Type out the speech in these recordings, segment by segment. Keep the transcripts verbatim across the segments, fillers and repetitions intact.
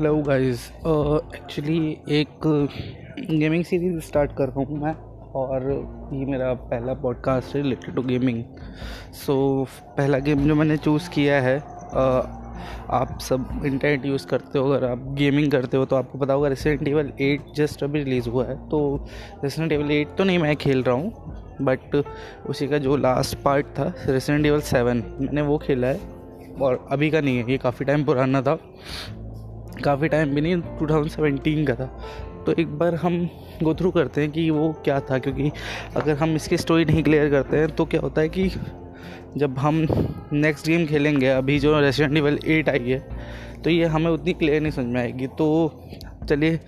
Hello guys, actually एक gaming series start कर रहा हूँ मैं और ये मेरा पहला पॉडकास्ट है रिलेटेड टू गेमिंग। सो पहला गेम जो मैंने चूज़ किया है, uh, आप सब इंटरनेट यूज़ करते हो, अगर आप गेमिंग करते हो तो आपको पता होगा रेसिडेंट इवल एट जस्ट अभी रिलीज़ हुआ है। तो रेसिडेंट इवल एट तो नहीं मैं खेल रहा हूँ, बट उसी का जो लास्ट पार्ट था रेसिडेंट इवल सेवन, मैंने वो खेला है और अभी का नहीं है, ये काफ़ी टाइम पुराना था, काफ़ी टाइम भी नहीं, दो हज़ार सत्रह का था। तो एक बार हम गो थ्रू करते हैं कि वो क्या था, क्योंकि अगर हम इसकी स्टोरी नहीं क्लियर करते हैं तो क्या होता है कि जब हम नेक्स्ट गेम खेलेंगे, अभी जो रेसिडेंट इवल एट आई है, तो ये हमें उतनी क्लियर नहीं समझ में आएगी। तो चलिए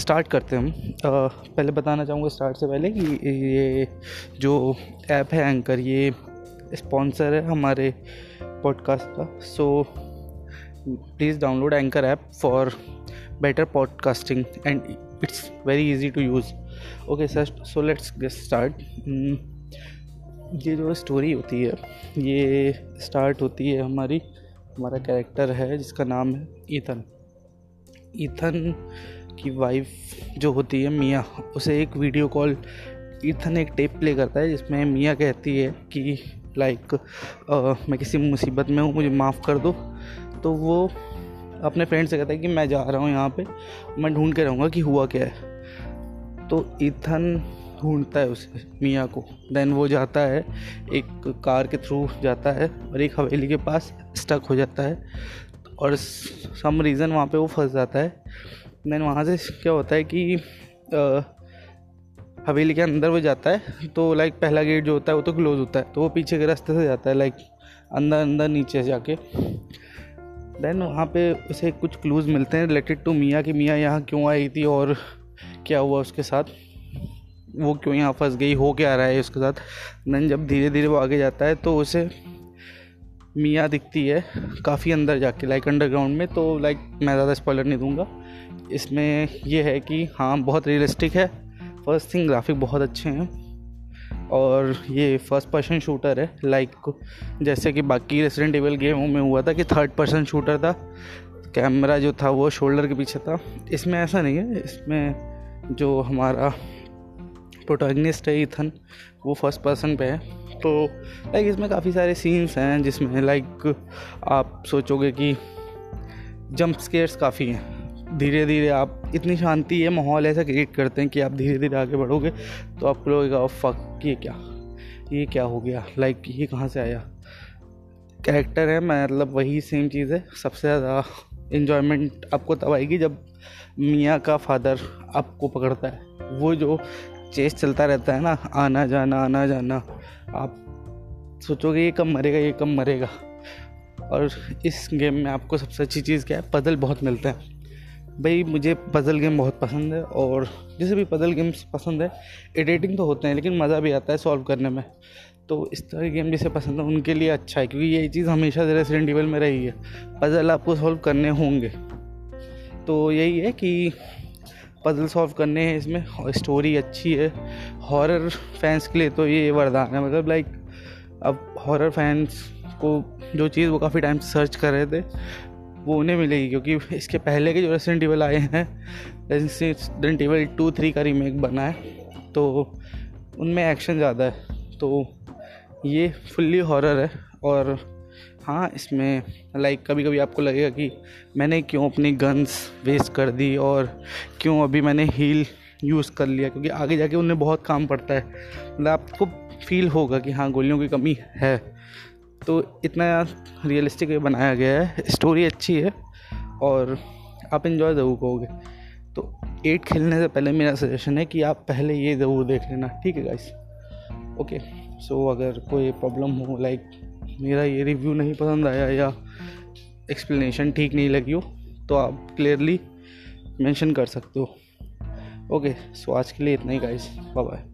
स्टार्ट करते हैं हम। आ, पहले बताना चाहूँगा स्टार्ट से पहले कि ये जो ऐप है एंकर, ये स्पॉन्सर है हमारे पॉडकास्ट का। So please download Anchor app for better podcasting and it's very easy to use. Okay sir, so let's get start. ये जो स्टोरी होती है ये स्टार्ट होती है हमारी हमारा कैरेक्टर है जिसका नाम है ईथन। ईथन की वाइफ जो होती है मिया, उसे एक वीडियो कॉल, ईथन एक टेप प्ले करता है जिसमें मिया कहती है कि लाइक like, uh, मैं किसी मुसीबत में हूँ, मुझे माफ़ कर दो। तो वो अपने फ्रेंड से कहता है कि मैं जा रहा हूँ यहाँ पे, मैं ढूंढ के रहूँगा कि हुआ क्या है। तो ईथन ढूंढता है उसे, मिया को। देन वो जाता है, एक कार के थ्रू जाता है और एक हवेली के पास स्टक हो जाता है और सम रीज़न वहाँ पे वो फंस जाता है। देन वहाँ से क्या होता है कि uh, हवेली के अंदर वो जाता है तो लाइक पहला गेट जो होता है वो तो क्लोज होता है, तो वो पीछे के रास्ते से जाता है लाइक अंदर अंदर नीचे जाके। देन वहाँ पे उसे कुछ क्लूज़ मिलते हैं रिलेटेड टू मिया कि मिया यहाँ क्यों आई थी और क्या हुआ उसके साथ, वो क्यों यहाँ फंस गई, हो क्या रहा है उसके साथ। देन जब धीरे धीरे वो आगे जाता है तो उसे मिया दिखती है काफ़ी अंदर जाके लाइक अंडरग्राउंड में। तो लाइक मैं ज़्यादा स्पॉइलर नहीं दूँगा इसमें। ये है कि हाँ, बहुत रियलिस्टिक है, फर्स्ट थिंग ग्राफिक बहुत अच्छे हैं और ये फर्स्ट पर्सन शूटर है लाइक like, जैसे कि बाकी रेसिडेंट इवल गेमों में हुआ था कि थर्ड पर्सन शूटर था, कैमरा जो था वो शोल्डर के पीछे था। इसमें ऐसा नहीं है, इसमें जो हमारा प्रोटैगनिस्ट है ईथन वो फर्स्ट पर्सन पे है। तो लाइक like, इसमें काफ़ी सारे सीन्स हैं जिसमें लाइक like, आप सोचोगे कि जंप स्केयर्स काफ़ी हैं। धीरे धीरे आप, इतनी शांति है, माहौल ऐसा क्रिएट करते हैं कि आप धीरे धीरे आगे बढ़ोगे तो आपको लगेगा फक ये क्या ये क्या हो गया, लाइक ये कहाँ से आया। कैरेक्टर है, मतलब वही सेम चीज़ है। सबसे ज़्यादा इन्जॉयमेंट आपको तब आएगी जब मिया का फादर आपको पकड़ता है। वो जो चेस चलता रहता है ना, आना जाना आना जाना, आप सोचोगे ये कब मरेगा ये कब मरेगा। और इस गेम में आपको सबसे अच्छी चीज़ क्या है, पजल बहुत मिलते हैं। भाई मुझे पजल गेम बहुत पसंद है और जैसे भी पजल गेम्स पसंद है, एडिटिंग तो होते हैं लेकिन मज़ा भी आता है सॉल्व करने में। तो इस तरह के गेम जिसे पसंद है उनके लिए अच्छा है क्योंकि ये चीज़ हमेशा रेसिडेंट इवल में रही है, पजल आपको सॉल्व करने होंगे। तो यही है कि पजल सॉल्व करने हैं इसमें और स्टोरी अच्छी है। हॉरर फैंस के लिए तो ये वरदान है, मतलब लाइक अब हॉरर फैंस को जो चीज़ वो काफ़ी टाइम से सर्च कर रहे थे वो उन्हें मिलेगी, क्योंकि इसके पहले के जो रेसिडेंट इवल आए हैं, रेसिडेंट इवल टू थ्री का रीमेक बना है तो उनमें एक्शन ज़्यादा है। तो ये फुल्ली हॉरर है और हाँ, इसमें लाइक कभी कभी आपको लगेगा कि मैंने क्यों अपनी गन्स वेस्ट कर दी और क्यों अभी मैंने हील यूज़ कर लिया, क्योंकि आगे जाके उन्हें बहुत काम पड़ता है। मतलब आपको फील होगा कि हाँ गोलियों की कमी है। तो इतना रियलिस्टिक बनाया गया है, स्टोरी अच्छी है और आप इन्जॉय ज़रूर करोगे। तो एट खेलने से पहले मेरा सजेशन है कि आप पहले ये ज़रूर देख लेना, ठीक है गाइस। ओके सो अगर कोई प्रॉब्लम हो, लाइक मेरा ये रिव्यू नहीं पसंद आया या एक्सप्लेनेशन ठीक नहीं लगी हो तो आप क्लियरली मेंशन कर सकते हो। ओके सो आज के लिए इतना ही गाइस, बाय बाय।